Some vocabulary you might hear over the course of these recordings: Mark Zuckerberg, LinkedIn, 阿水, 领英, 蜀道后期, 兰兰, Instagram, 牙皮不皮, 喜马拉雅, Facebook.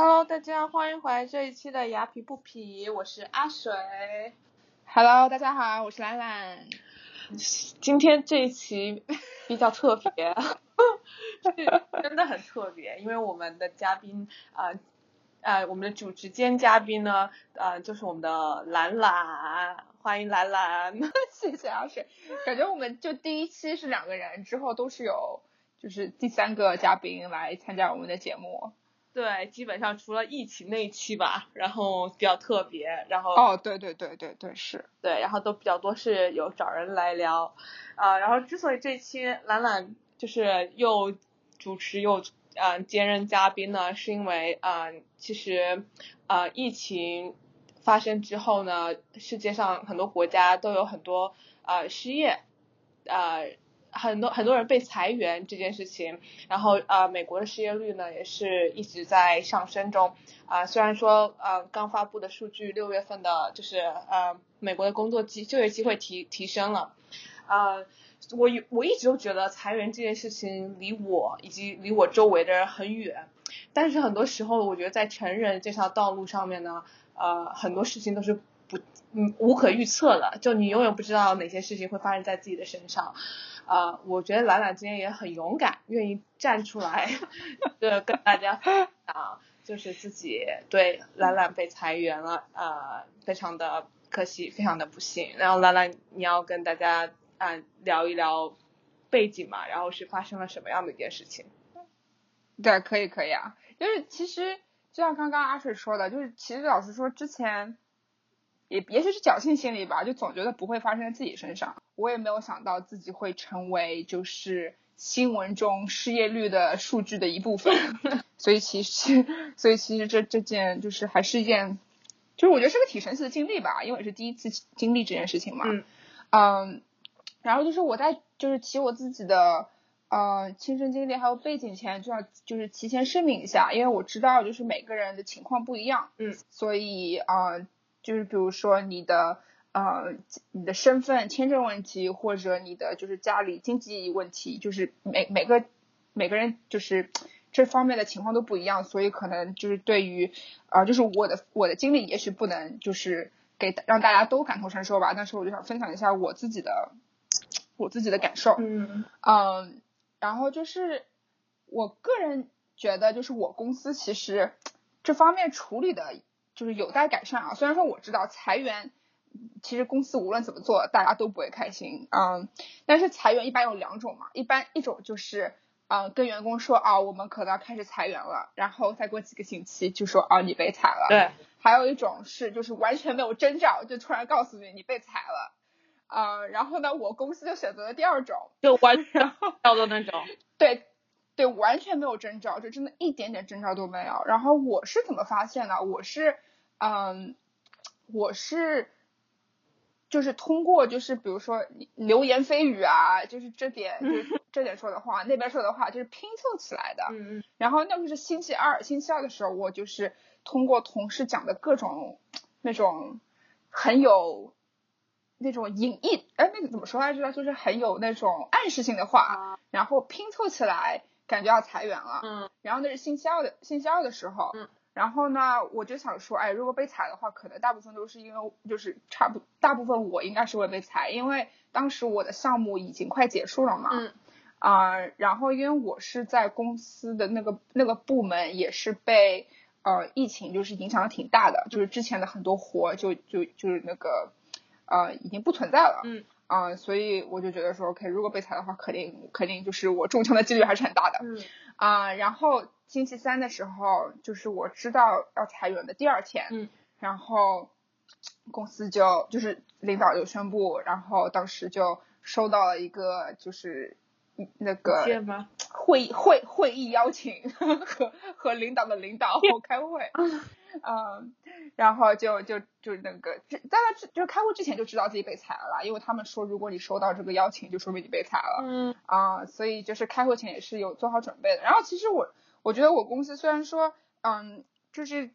Hello， 大家欢迎回来这一期的牙皮不皮，我是阿水。Hello， 大家好，我是兰兰。今天这一期比较特别，真的很特别，因为我们的嘉宾我们的主持兼嘉宾呢，就是我们的兰兰，欢迎兰兰。谢谢阿水，感觉我们就第一期是两个人，之后都是有就是第三个嘉宾来参加我们的节目。对，基本上除了疫情那一期吧，然后比较特别，然后对，是对，然后都比较多是有找人来聊，然后之所以这期兰兰就是又主持又兼任嘉宾呢，是因为其实疫情发生之后呢，世界上很多国家都有很多失业，很多人被裁员这件事情，然后美国的失业率呢也是一直在上升中，虽然说刚发布的数据六月份的就是美国的就业机会提升了，我一直都觉得裁员这件事情离我以及离我周围的人很远，但是很多时候我觉得在成人这条道路上面呢，很多事情都是无可预测的，就你永远不知道哪些事情会发生在自己的身上。我觉得兰兰今天也很勇敢，愿意站出来跟大家分享就是自己对兰兰被裁员了非常的可惜，非常的不幸。然后兰兰你要跟大家聊一聊背景嘛，然后是发生了什么样的一件事情。对，可以啊，就是其实就像刚刚阿水说的，就是其实老实说之前也许是侥幸心理吧，就总觉得不会发生在自己身上。我也没有想到自己会成为就是新闻中失业率的数据的一部分，所以其实这件就是还是一件，就是我觉得是个挺神奇的经历吧，因为也是第一次经历这件事情嘛。然后就是我在就是提我自己的亲身经历还有背景前，就要就是提前声明一下，因为我知道就是每个人的情况不一样，所以就是比如说你的身份签证问题，或者你的就是家里经济问题，就是每个人就是这方面的情况都不一样，所以可能就是对于就是我的经历也许不能就是让大家都感同身受吧，但是我就想分享一下我自己的感受。然后就是我个人觉得就是我公司其实这方面处理的就是有待改善啊，虽然说我知道裁员其实公司无论怎么做大家都不会开心，但是裁员一般有两种嘛，一种就是跟员工说我们可能要开始裁员了，然后再过几个星期就说你被裁了。对，还有一种是就是完全没有征兆就突然告诉你被裁了，然后呢我公司就选择了第二种，就完全要的那种。对，完全没有征兆，就真的一点点征兆都没有。然后我是怎么发现的，我是就是通过就是比如说流言蜚语啊，就是这点说的话那边说的话，就是拼凑起来的。然后那就是星期二的时候，我就是通过同事讲的各种那种很有那种隐意那个怎么说来着，就是很有那种暗示性的话，然后拼凑起来感觉要裁员了。然后那是星期二的时候。然后呢，我就想说，如果被裁的话，可能大部分都是因为就是大部分我应该是会被裁，因为当时我的项目已经快结束了嘛。然后因为我是在公司的那个部门也是被疫情就是影响挺大的，就是之前的很多活就是那个已经不存在了。所以我就觉得说 OK， 如果被裁的话肯定就是我中枪的几率还是很大的。然后星期三的时候就是我知道要裁员的第二天，然后公司就是领导就宣布，然后当时就收到了一个就是那个会议邀请和领导的领导开会。然后就那个大家就是开会之前就知道自己被裁了，因为他们说如果你收到这个邀请就说明你被裁了。所以就是开会前也是有做好准备的。然后其实我觉得我公司虽然说就是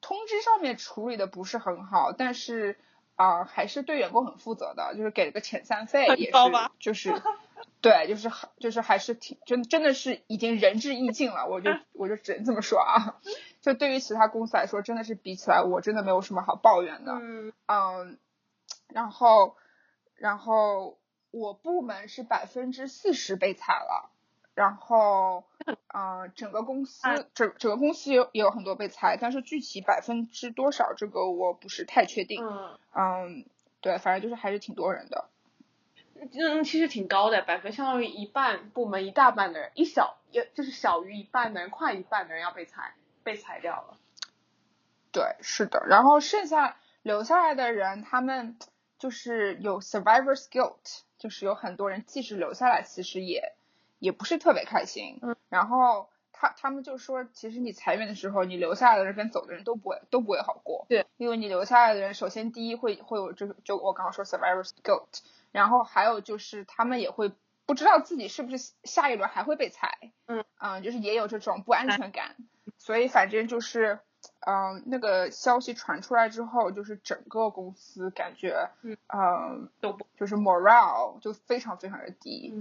通知上面处理的不是很好，但是还是对员工很负责的，就是给了个遣散费也是，就是对，就是还是挺真的是已经仁至义尽了，我就只能这么说啊。就对于其他公司来说，真的是比起来，我真的没有什么好抱怨的。然后我部门是40%被裁了，然后整个公司也有很多被裁，但是具体% 多少这个我不是太确定。对，反正就是还是挺多人的。其实挺高的，相当于一半部门一大半的人，就是小于一半的人，快一半的人要被裁掉了。对，是的。然后剩下留下来的人，他们就是有 survivor's guilt， 就是有很多人即使留下来，其实也不是特别开心。然后他们就说，其实你裁员的时候，你留下来的人跟走的人都不会好过。对，因为你留下来的人，首先第一会有这个，就我刚刚说 survivor's guilt。然后还有就是他们也会不知道自己是不是下一轮还会被裁，就是也有这种不安全感，所以反正就是那个消息传出来之后，就是整个公司感觉就是 morale 就非常非常的低。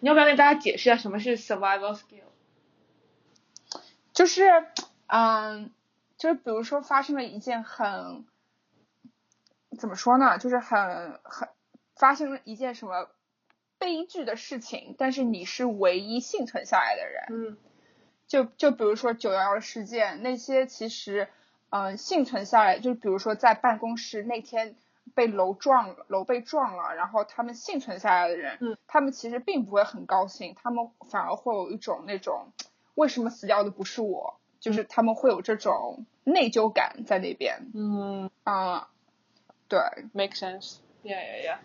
你要不要跟大家解释一下什么是 survival skill？ 就是就是比如说发生了一件很怎么说呢，就是很发生了一件什么悲剧的事情，但是你是唯一幸存下来的人。就比如说911事件，那些其实幸存下来，就比如说在办公室那天被楼被撞了，然后他们幸存下来的人，他们其实并不会很高兴，他们反而会有一种那种为什么死掉的不是我，就是他们会有这种内疚感在那边。对 ，make sense， yeah。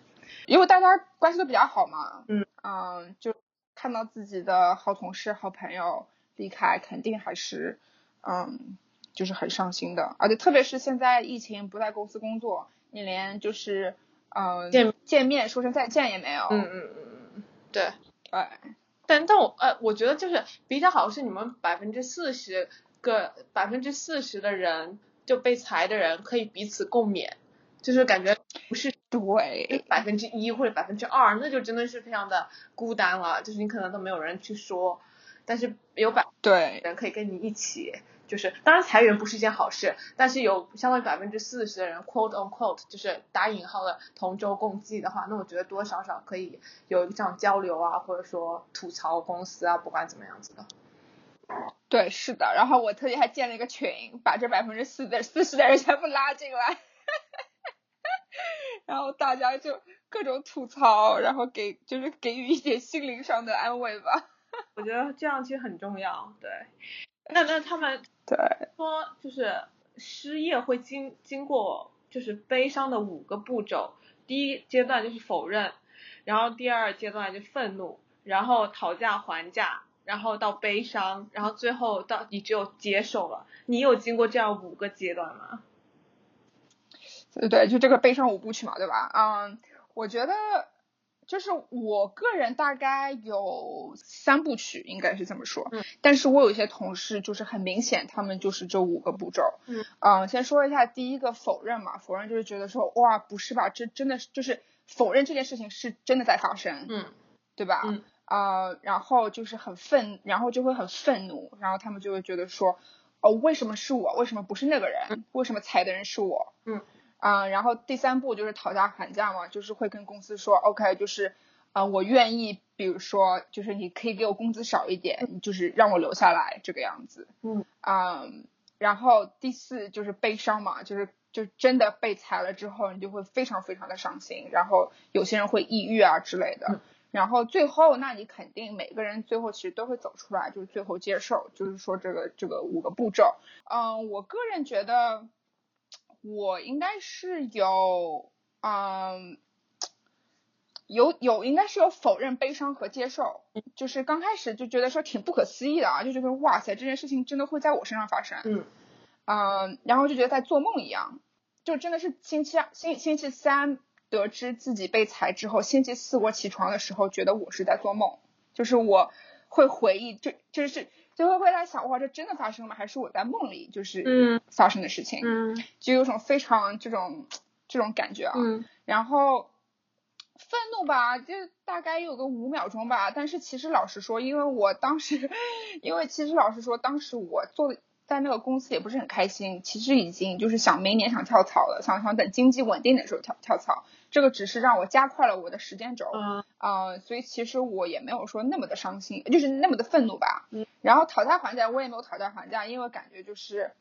因为大家关系都比较好嘛，就看到自己的好同事好朋友离开，肯定还是就是很伤心的。而且特别是现在疫情不在公司工作，你连就是见面说声再见也没有。对。但我觉得就是比较好是你们40%的人就被裁的人可以彼此共勉，就是感觉不是对1%或者2%，那就真的是非常的孤单了，就是你可能都没有人去说，但是有人可以跟你一起，就是当然裁员不是一件好事，但是有相当于40%的人 quote on quote 就是打引号的同舟共济的话，那我觉得多少可以有一场交流啊，或者说吐槽公司啊，不管怎么样子的。对，是的。然后我特意还建了一个群，把这40%的人全部拉进来。然后大家就各种吐槽，然后给予一点心灵上的安慰吧。我觉得这样其实很重要。对，那他们对说就是失业会经过就是悲伤的5个步骤，第一阶段就是否认，然后第二阶段就是愤怒，然后讨价还价，然后到悲伤，然后最后到你只有接受了。你有经过这样5个阶段吗？对，就这个悲伤5部曲嘛，对吧？我觉得就是我个人大概有3部曲，应该是这么说。但是我有一些同事就是很明显，他们就是这5个步骤。先说一下第一个否认嘛，否认就是觉得说哇不是吧，这真的就是否认这件事情是真的在发生，对吧？然后就是然后就会很愤怒，然后他们就会觉得说哦为什么是我？为什么不是那个人？为什么裁的人是我？然后第3步就是讨价还价嘛，就是会跟公司说 OK， 就是我愿意，比如说就是你可以给我工资少一点，就是让我留下来这个样子。然后第4就是悲伤嘛，就真的被裁了之后，你就会非常非常的伤心，然后有些人会抑郁啊之类的。然后最后，那你肯定每个人最后其实都会走出来，就是最后接受，就是说这个5个步骤。我个人觉得我应该是应该是有否认、悲伤和接受。就是刚开始就觉得说挺不可思议的啊，就觉得哇塞，这件事情真的会在我身上发生。然后就觉得在做梦一样，就真的是星期三。得知自己被裁之后，星期4我起床的时候，觉得我是在做梦，就是我会回忆，就会在想，哇，这真的发生了，还是我在梦里就是发生的事情？就有种非常这种感觉啊。然后愤怒吧，就大概有个5秒钟吧。但是其实老实说，因为其实老实说当时我做在那个公司也不是很开心，其实已经就是明年想跳槽了，想等经济稳定的时候跳槽。这个只是让我加快了我的时间轴，所以其实我也没有说那么的伤心，就是那么的愤怒吧。然后讨价还价我也没有讨价还价，因为感觉就是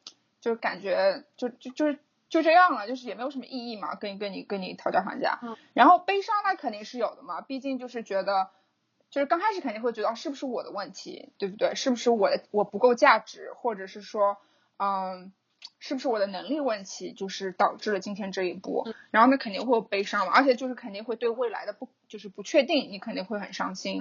这样了，就是也没有什么意义嘛，跟你讨价还价。然后悲伤那肯定是有的嘛，毕竟就是觉得就是刚开始肯定会觉得是不是我的问题，对不对？是不是我不够价值，或者是说是不是我的能力问题，就是导致了今天这一步。然后那肯定会悲伤嘛，而且就是肯定会对未来的不确定，你肯定会很伤心。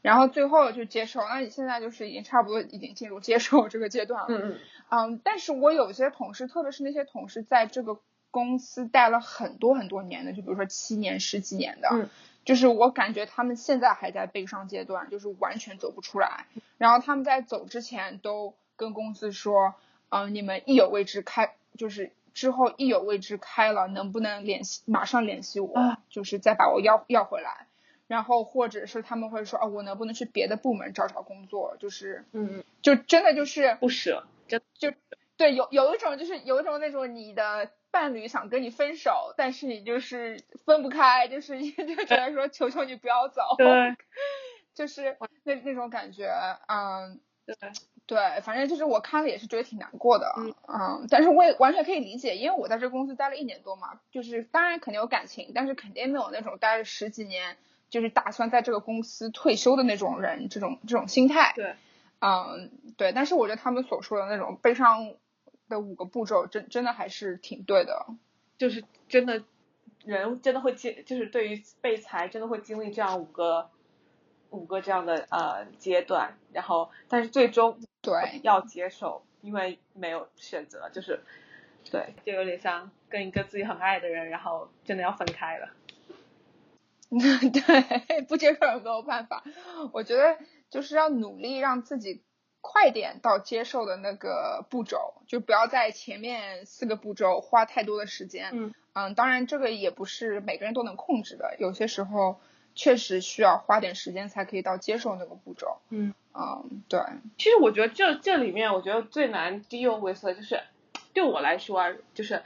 然后最后就接受，那你现在就是已经差不多已经进入接受这个阶段了。但是我有些同事，特别是那些同事在这个公司待了很多很多年的，就比如说7年10几年的，就是我感觉他们现在还在悲伤阶段，就是完全走不出来。然后他们在走之前都跟公司说，你们之后一有位置开了，能不能马上联系我，就是再把我要回来。然后或者是他们会说，我能不能去别的部门找工作，就是就真的就是不舍，就对，有一种那种你的伴侣想跟你分手，但是你就是分不开，就是就觉得说求求你不要走，对，就是那种感觉。对，反正就是我看了也是觉得挺难过的。但是我也完全可以理解，因为我在这公司待了1年多嘛，就是当然肯定有感情，但是肯定没有那种待了10几年就是打算在这个公司退休的那种人，这种心态。对，对，但是我觉得他们所说的那种悲伤的5个步骤真的还是挺对的，就是真的人真的会就是对于被裁真的会经历这样五个这样的阶段，然后但是最终对要接受，因为没有选择，就是对，就有点像跟一个自己很爱的人，然后真的要分开了。对，不接受也没有办法。我觉得就是要努力让自己快点到接受的那个步骤，就不要在前面4个步骤花太多的时间。当然这个也不是每个人都能控制的，有些时候确实需要花点时间才可以到接受那个步骤。对，其实我觉得这里面我觉得最难 deal with 的就是对我来说就是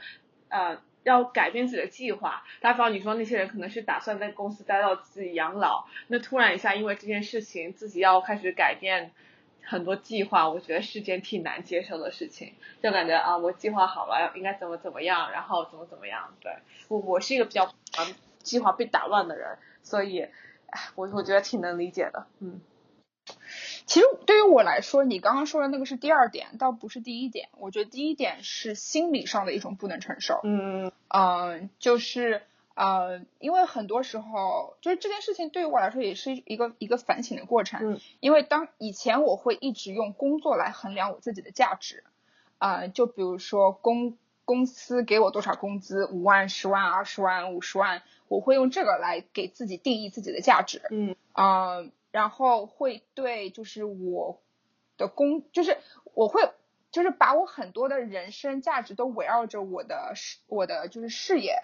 要改变自己的计划。打比方你说那些人可能是打算在公司待到自己养老，那突然一下因为这件事情自己要开始改变很多计划，我觉得是件挺难接受的事情，就感觉我计划好了应该怎么样，然后怎么样。对，我是一个比较计划被打乱的人，所以我觉得挺能理解的。其实对于我来说，你刚刚说的那个是第2点，倒不是第1点。我觉得第1点是心理上的一种不能承受。就是因为很多时候就是这件事情对于我来说也是一个反省的过程。因为以前我会一直用工作来衡量我自己的价值，就比如说公司给我多少工资，5万、10万、20万、50万，我会用这个来给自己定义自己的价值。然后会对就是我的就是我会就是把我很多的人生价值都围绕着我的就是事业。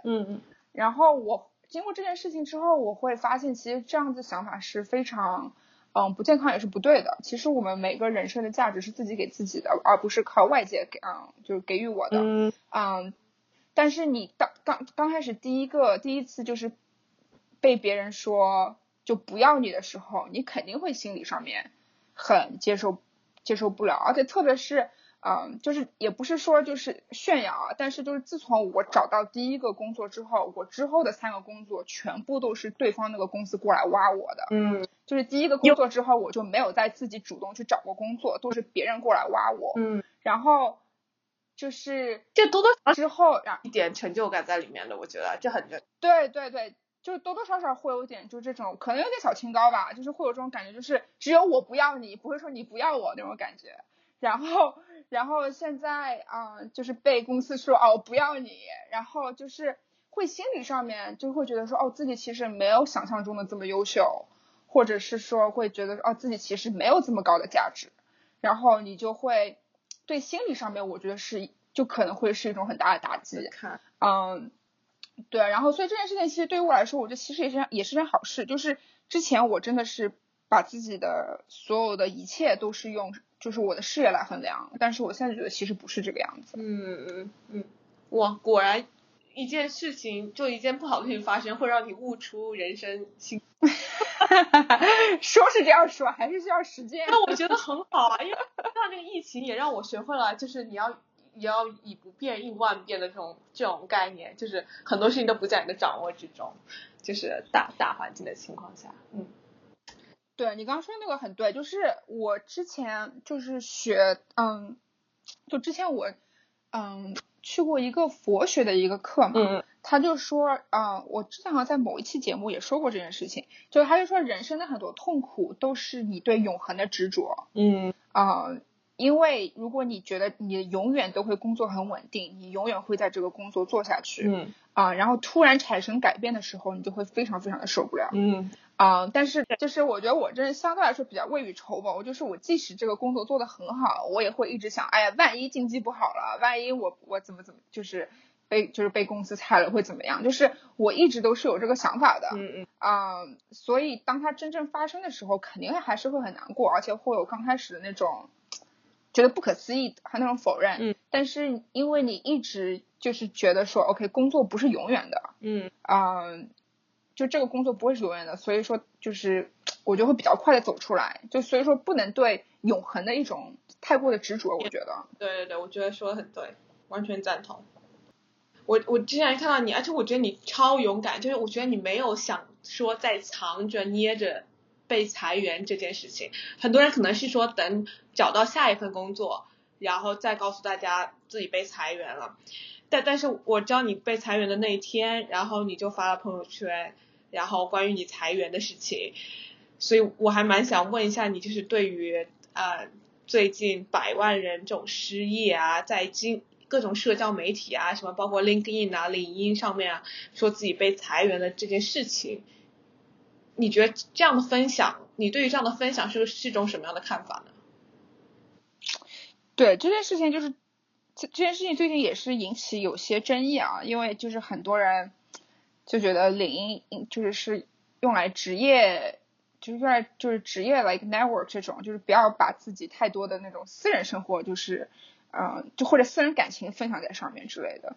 然后我经过这件事情之后，我会发现其实这样子想法是非常不健康也是不对的。其实我们每个人生的价值是自己给自己的，而不是靠外界就是给予我的。但是你刚开始第一次就是被别人说就不要你的时候，你肯定会心理上面很接受不了。而且特别是就是也不是说就是炫耀但是就是自从我找到第1个工作之后，我之后的3个工作全部都是对方那个公司过来挖我的。就是第1个工作之后我就没有再自己主动去找过工作，都是别人过来挖我。然后就是这多多少少之后一点成就感在里面的，我觉得这很对，就是多多少少会有点就这种可能有点小清高吧，就是会有这种感觉，就是只有我不要你，不会说你不要我那种感觉。然后现在就是被公司说我不要你，然后就是会心理上面就会觉得说自己其实没有想象中的这么优秀，或者是说会觉得自己其实没有这么高的价值。然后你就会对心理上面我觉得就可能会是一种很大的打击。对，然后所以这件事情其实对于我来说，我觉得其实也是件好事，就是之前我真的是把自己的所有的一切都是用就是我的事业来衡量，但是我现在觉得其实不是这个样子。哇，果然一件事情就一件不好的事情发生会让你悟出人生新说是这样说，还是需要时间。但我觉得很好啊，因为像这个疫情也让我学会了，就是你要以不变应万变的这种概念，就是很多事情都不在你的掌握之中，就是大环境的情况下。对，你刚刚说的那个很对，就是我之前就是学就之前我去过一个佛学的一个课嘛，他就说我之前好像在某一期节目也说过这件事情，就是他就说人生的很多痛苦都是你对永恒的执着。因为如果你觉得你永远都会工作很稳定，你永远会在这个工作做下去，然后突然产生改变的时候，你就会非常非常的受不了。但是就是我觉得我这相对来说比较未雨绸缪，我就是我即使这个工作做得很好，我也会一直想，哎呀，万一经济不好了，万一我怎么就是被公司裁了会怎么样？就是我一直都是有这个想法的，所以当它真正发生的时候，肯定还是会很难过，而且会有刚开始的那种觉得不可思议和那种否认。但是因为你一直就是觉得说 OK 工作不是永远的，就这个工作不会是永远的，所以说就是我就会比较快的走出来，就所以说不能对永恒的一种太过的执着。我觉得对，我觉得说的很对，完全赞同。我之前看到你，而且我觉得你超勇敢，就是我觉得你没有想说在藏着捏着被裁员这件事情，很多人可能是说等找到下一份工作，然后再告诉大家自己被裁员了。但是我知道你被裁员的那一天，然后你就发了朋友圈，然后关于你裁员的事情，所以我还蛮想问一下你，就是对于最近百万人这种失业啊，在各种社交媒体啊，什么包括 LinkedIn 啊、领英上面啊，说自己被裁员的这件事情，你觉得这样的分享，你对于这样的分享是一种什么样的看法呢？对，这件事情就是这件事情最近也是引起有些争议啊，因为就是很多人就觉得领英就是用来职业，就是职业 like network 这种，就是不要把自己太多的那种私人生活就是就或者私人感情分享在上面之类的。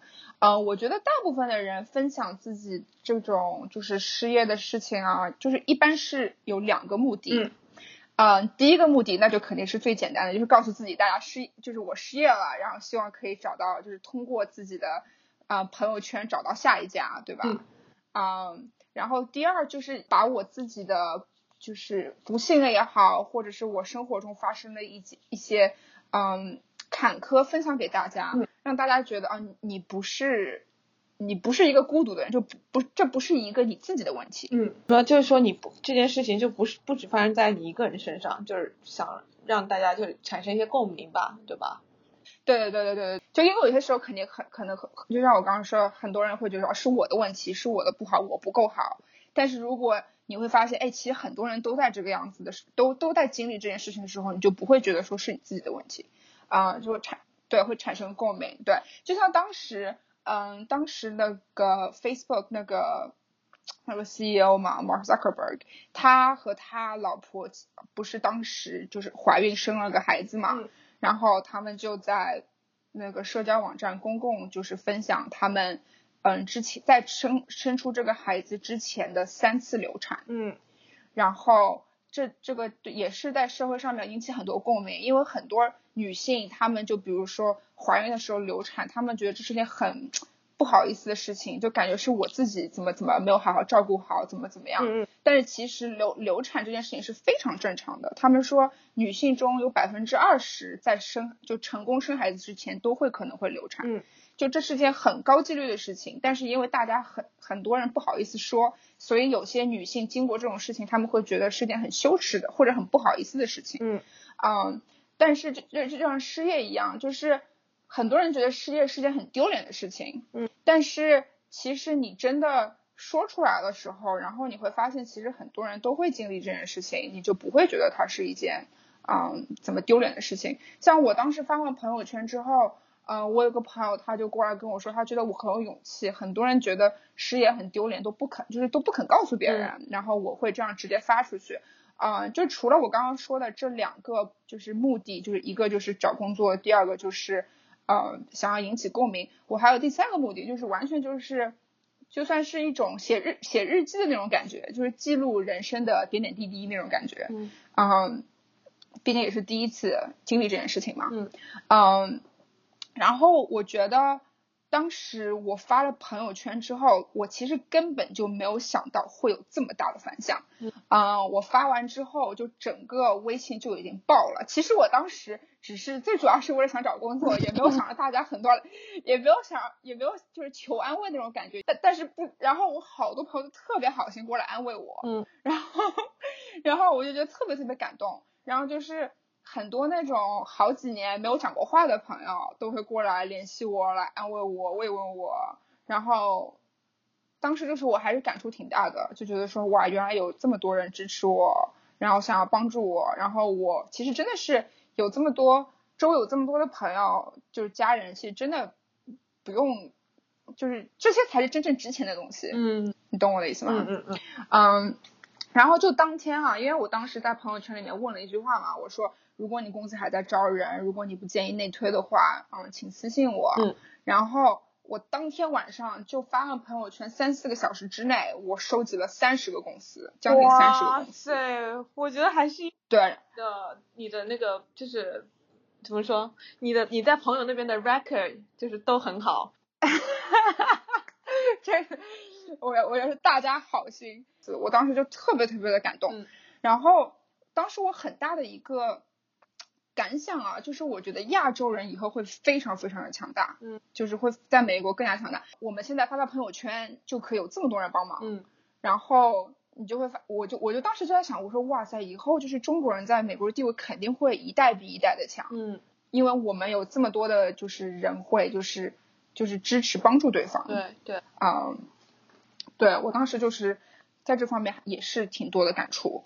我觉得大部分的人分享自己这种就是失业的事情啊，就是一般是有两个目的。第一个目的那就肯定是最简单的，就是告诉自己大家就是我失业了，然后希望可以找到，就是通过自己的朋友圈找到下一家，对吧？然后第二就是把我自己的就是不幸的也好，或者是我生活中发生的一些坎坷分享给大家，让大家觉得你不是一个孤独的人，就这不是一个你自己的问题。就是说这件事情就不只发生在你一个人身上，就是想让大家就产生一些共鸣吧，对吧？对，就因为有些时候肯定可能就像我刚刚说，很多人会觉得是我的问题，是我的不好，我不够好。但是如果你会发现，哎，其实很多人都在这个样子的，都在经历这件事情的时候，你就不会觉得说是你自己的问题。会产生共鸣。对，就像当时那个 Facebook 那个 CEO 嘛 Mark Zuckerberg， 他和他老婆不是当时就是怀孕生了个孩子嘛，然后他们就在那个社交网站公共就是分享他们之前在生出这个孩子之前的3次流产。然后这个也是在社会上面引起很多共鸣，因为很多女性她们就比如说怀孕的时候流产，她们觉得这是件很不好意思的事情，就感觉是我自己怎么没有好好照顾好，怎么样。但是其实流产这件事情是非常正常的，她们说女性中有20%在成功生孩子之前都可能会流产。就这是件很高几率的事情，但是因为大家很多人不好意思说，所以有些女性经过这种事情，她们会觉得是件很羞耻的或者很不好意思的事情。但是就像失业一样，就是很多人觉得失业是件很丢脸的事情。但是其实你真的说出来的时候，然后你会发现其实很多人都会经历这件事情，你就不会觉得它是一件丢脸的事情。像我当时发完朋友圈之后，我有个朋友他就过来跟我说，他觉得我很有勇气，很多人觉得失业很丢脸，都不肯告诉别人，然后我会这样直接发出去。就除了我刚刚说的这两个就是目的，就是一个就是找工作，第二个就是想要引起共鸣，我还有第三个目的，就是完全就是就算是一种写日记的那种感觉，就是记录人生的点点滴滴那种感觉。毕竟也是第一次经历这件事情嘛。然后我觉得当时我发了朋友圈之后，我其实根本就没有想到会有这么大的反响。我发完之后就整个微信就已经爆了。其实我当时只是最主要是为了想找工作，也没有想到大家很多也没有就是求安慰那种感觉。但是然后我好多朋友特别好心过来安慰我，然后我就觉得特别感动。然后就是很多那种好几年没有讲过话的朋友都会过来联系我，来安慰我，慰问我。然后当时就是我还是感触挺大的，就觉得说哇，原来有这么多人支持我，然后想要帮助我。然后我其实真的是有这么多，周围有这么多的朋友，就是家人，其实真的不用，就是这些才是真正值钱的东西。你懂我的意思吗？然后就当天啊，因为我当时在朋友圈里面问了一句话嘛，我说如果你公司还在招人，如果你不建议内推的话，请私信我。然后我当天晚上就发了朋友圈，3-4个小时之内，我收集了30个公司，将近30个公司。对，我觉得还是对的，你的那个就是怎么说，你在朋友那边的 record 就是都很好。这个我也是大家好心，我当时就特别的感动。然后当时我很大的一个感想啊，就是我觉得亚洲人以后会非常的强大，就是会在美国更加强大。我们现在发到朋友圈就可以有这么多人帮忙，然后你就会发，我就当时就在想，我说哇塞，以后就是中国人在美国的地位肯定会一代比一代的强，因为我们有这么多的就是人会就是支持帮助对方。对，对，我当时就是在这方面也是挺多的感触。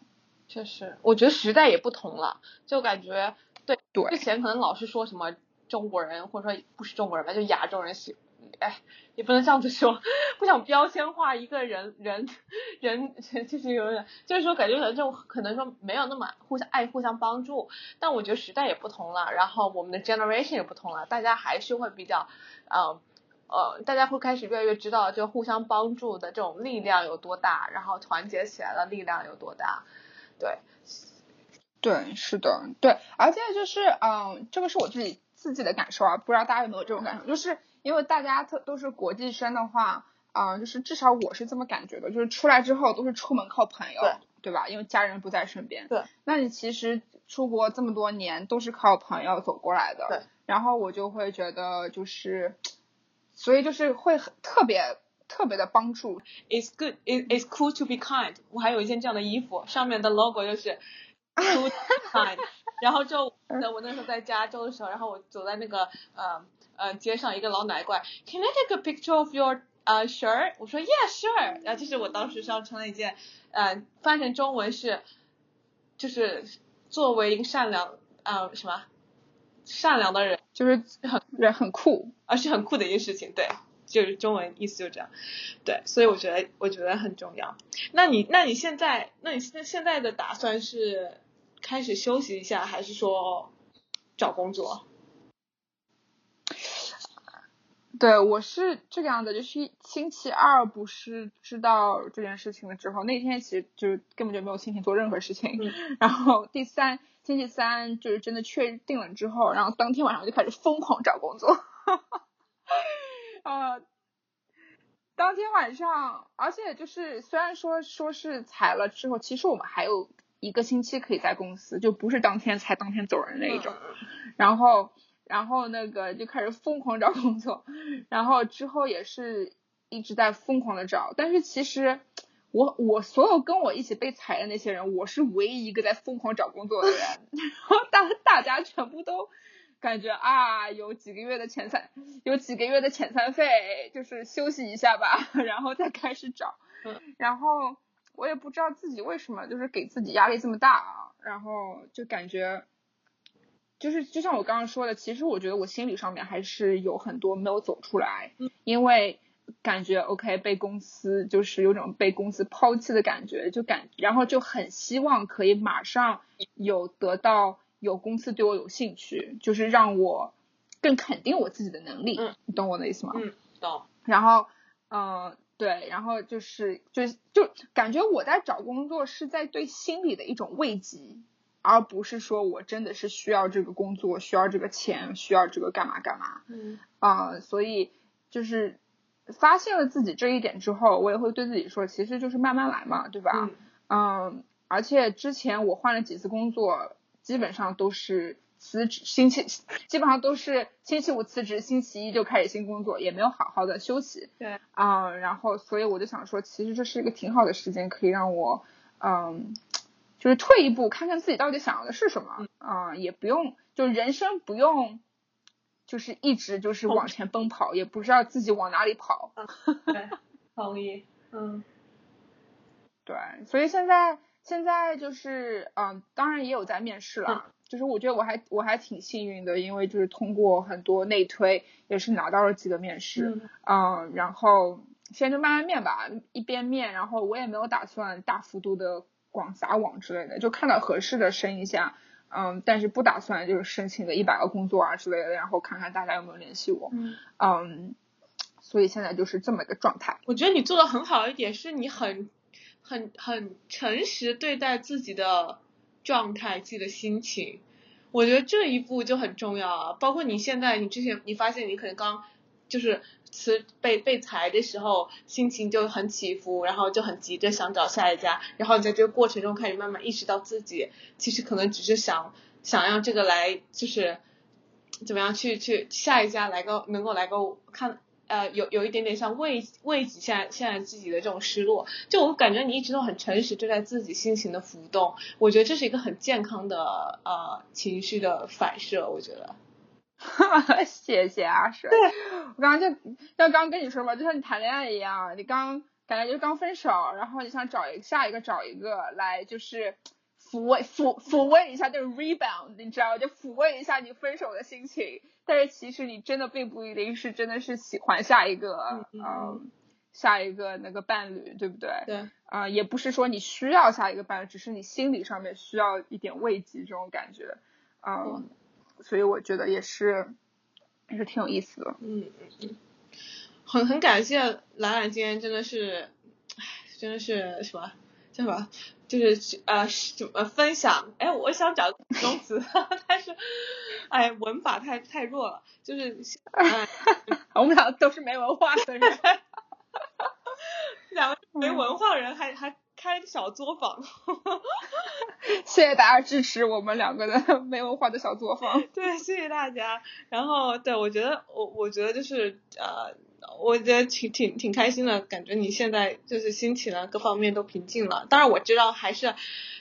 确实，我觉得时代也不同了，就感觉对之前可能老是说什么中国人，或者说不是中国人吧，就亚洲人喜，也不能这样子说，不想标签化一个人，就是有点，就是说感觉人就可能说没有那么互相帮助。但我觉得时代也不同了，然后我们的 generation 也不同了，大家还是会比较大家会开始越来越知道就互相帮助的这种力量有多大，然后团结起来的力量有多大。对，是的，对。而且就是这个是我自己的感受啊，不知道大家有没有这种感受，就是因为大家都是国际生的话，就是至少我是这么感觉的，就是出来之后都是出门靠朋友，对吧？因为家人不在身边。对，那你其实出国这么多年都是靠朋友走过来的。对，然后我就会觉得就是。所以就是会特别的帮助。It's good, it's cool to be kind。我还有一件这样的衣服，上面的 logo 就是cool to be kind。然后就我那时候在加州的时候，然后我走在那个街上，一个老奶奶过来 ，Can I take a picture of your shirt？ 我说 Yeah, sure。然后就是我当时上穿了一件，翻成中文是，就是作为一个善良的人，就是很酷，而且很酷的一件事情。对，就是中文意思就这样。对，所以我觉得很重要。那你现在的打算是开始休息一下，还是说找工作？对，我是这个样子，就是星期二不是知道这件事情了之后，那天其实就根本就没有心情做任何事情。然后星期三就是真的确定了之后，然后当天晚上就开始疯狂找工作。当天晚上，而且就是虽然说是裁了之后，其实我们还有1个星期可以在公司，就不是当天裁当天走人那一种。然后那个就开始疯狂找工作，然后之后也是一直在疯狂的找。但是其实我所有跟我一起被裁的那些人，我是唯一一个在疯狂找工作的人。然后大家全部都感觉啊，有几个月的遣散费，就是休息一下吧，然后再开始找。然后我也不知道自己为什么就是给自己压力这么大啊，然后就感觉就是就像我刚刚说的，其实我觉得我心理上面还是有很多没有走出来，因为感觉 OK 被公司就是有种被公司抛弃的感觉，然后就很希望可以马上有公司对我有兴趣，就是让我更肯定我自己的能力，你懂我的意思吗？懂。然后对，然后就感觉我在找工作是在对心理的一种慰藉，而不是说我真的是需要这个工作，需要这个钱，需要这个干嘛干嘛。所以就是发现了自己这一点之后，我也会对自己说其实就是慢慢来嘛，对吧？而且之前我换了几次工作，基本上都是辞职，星期五辞职，星期一就开始新工作，也没有好好的休息。对。然后所以我就想说其实这是一个挺好的时间，可以让我就是退一步看看自己到底想要的是什么。也不用就人生不用就是一直就是往前奔跑，也不知道自己往哪里跑。对，同意。对，所以现在就是当然也有在面试了。就是我觉得我还挺幸运的，因为就是通过很多内推，也是拿到了几个面试。然后现在就慢慢面吧，一边面，然后我也没有打算大幅度的广撒网之类的，就看到合适的申一下，但是不打算就是申请个100个工作啊之类的，然后看看大家有没有联系我。所以现在就是这么一个状态。我觉得你做的很好一点是你很诚实对待自己的状态，自己的心情，我觉得这一步就很重要啊。包括你现在，你之前你发现你可能刚就是被裁的时候心情就很起伏，然后就很急着想找下一家，然后你在这个过程中开始慢慢意识到自己其实可能只是想让这个来就是怎么样去下一家能够来个看有一点点像慰藉现在自己的这种失落。就我感觉你一直都很诚实对待自己心情的浮动，我觉得这是一个很健康的情绪的反射，我觉得。谢谢阿水。我刚刚就像刚跟你说吧，就像你谈恋爱一样，你刚感觉就刚分手，然后你想找一个来就是抚慰一下，就是 rebound， 你知道，就抚慰一下你分手的心情。但是其实你真的并不一定是真的是喜欢下一个那个伴侣，对不对？对。也不是说你需要下一个伴侣，只是你心理上面需要一点慰藉这种感觉。所以我觉得也是挺有意思的。很感谢兰兰今天真的是什么叫什么，就是分享。我想找中词，但是文法太弱了，就是我们俩都是没文化的人。两个没文化人还开小作坊。谢谢大家支持我们两个的没文化的小作坊。对，谢谢大家。然后对，我觉得就是我觉得挺开心的，感觉你现在就是心情各方面都平静了。当然我知道还是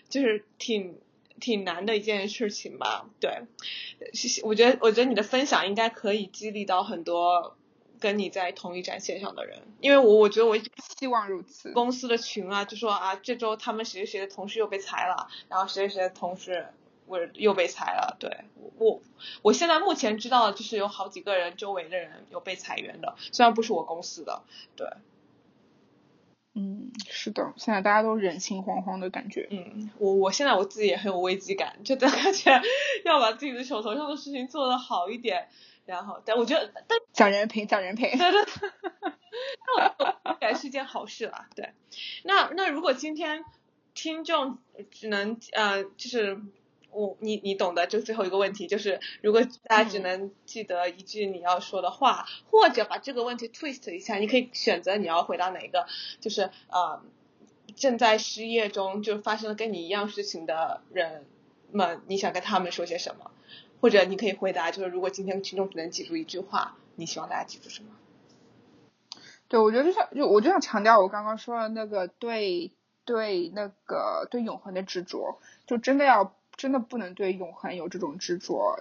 就是挺难的一件事情吧。对，我觉得你的分享应该可以激励到很多跟你在同一战线上的人，因为我觉得我希望如此。公司的群就说这周他们谁谁的同事又被裁了，然后谁谁的同事我又被裁了。对，我现在目前知道就是有好几个人周围的人有被裁员的，虽然不是我公司的。对，是的，现在大家都人心惶惶的感觉。我现在我自己也很有危机感，就感觉要把自己的手头上的事情做得好一点。然后但我觉得讲人品。对那我觉得是件好事了。对，那如果今天听众只能就是你懂的，就最后一个问题就是如果大家只能记得一句你要说的话，或者把这个问题 twist 一下，你可以选择你要回答哪一个，就是正在失业中就发生了跟你一样事情的人们，你想跟他们说些什么？或者你可以回答就是如果今天听众只能记住一句话，你希望大家记住什么？对，我觉得我就想强调我刚刚说的那个对永恒的执着，就真的不能对永恒有这种执着。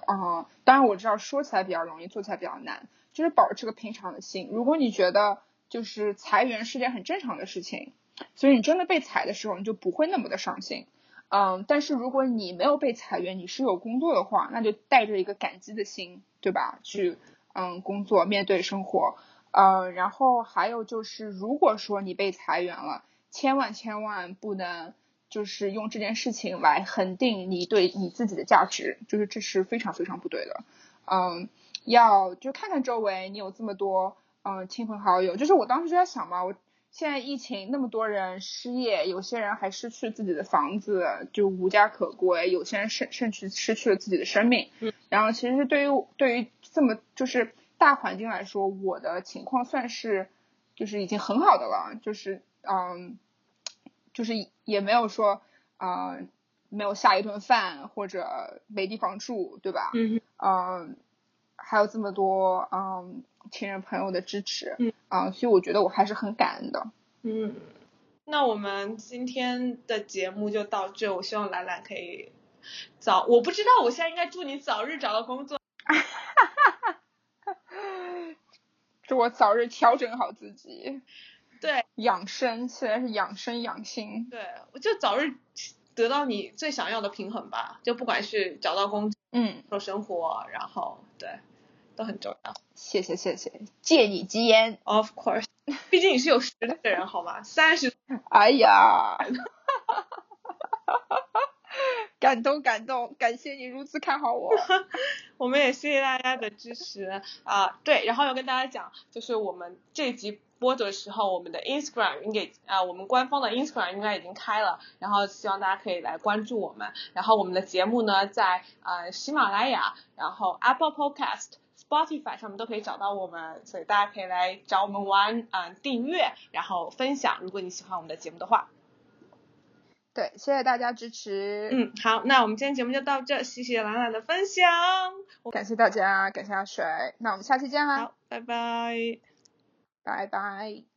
当然我知道说起来比较容易，做起来比较难，就是保持个平常的心。如果你觉得就是裁员是件很正常的事情，所以你真的被裁的时候你就不会那么的伤心。但是如果你没有被裁员，你是有工作的话，那就带着一个感激的心，对吧？去工作，面对生活。然后还有就是，如果说你被裁员了，千万不能就是用这件事情来恒定你对你自己的价值，就是这是非常非常不对的。要就看看周围，你有这么多亲朋好友，就是我当时就在想嘛，我现在疫情那么多人失业，有些人还失去自己的房子，就无家可归，有些人甚至失去了自己的生命。然后其实对于这么就是大环境来说，我的情况算是就是已经很好的了，就是就是也没有说没有下一顿饭或者没地方住，对吧？还有这么多亲人朋友的支持，所以我觉得我还是很感恩的。那我们今天的节目就到这，我希望兰兰可以我不知道我现在应该祝你早日找到工作，祝我早日调整好自己，对，养生，现在是养生养心，对，我就早日得到你最想要的平衡吧，就不管是找到工作，做生活，然后对，都很重要。谢谢，借你吉言。Of course， 毕竟你是有实力的人，好吗？30，哎呀，感动，感谢你如此看好我。我们也谢谢大家的支持啊！对，然后要跟大家讲，就是我们这集播的时候，我们的 Instagram 应该我们官方的 Instagram 应该已经开了，然后希望大家可以来关注我们。然后我们的节目呢，在喜马拉雅，然后 Apple Podcast、Spotify 上面都可以找到我们，所以大家可以来找我们玩，订阅，然后分享。如果你喜欢我们的节目的话，对，谢谢大家支持。好，那我们今天节目就到这，谢谢兰兰的分享，感谢大家，感谢阿水，那我们下期见啦，好，拜拜。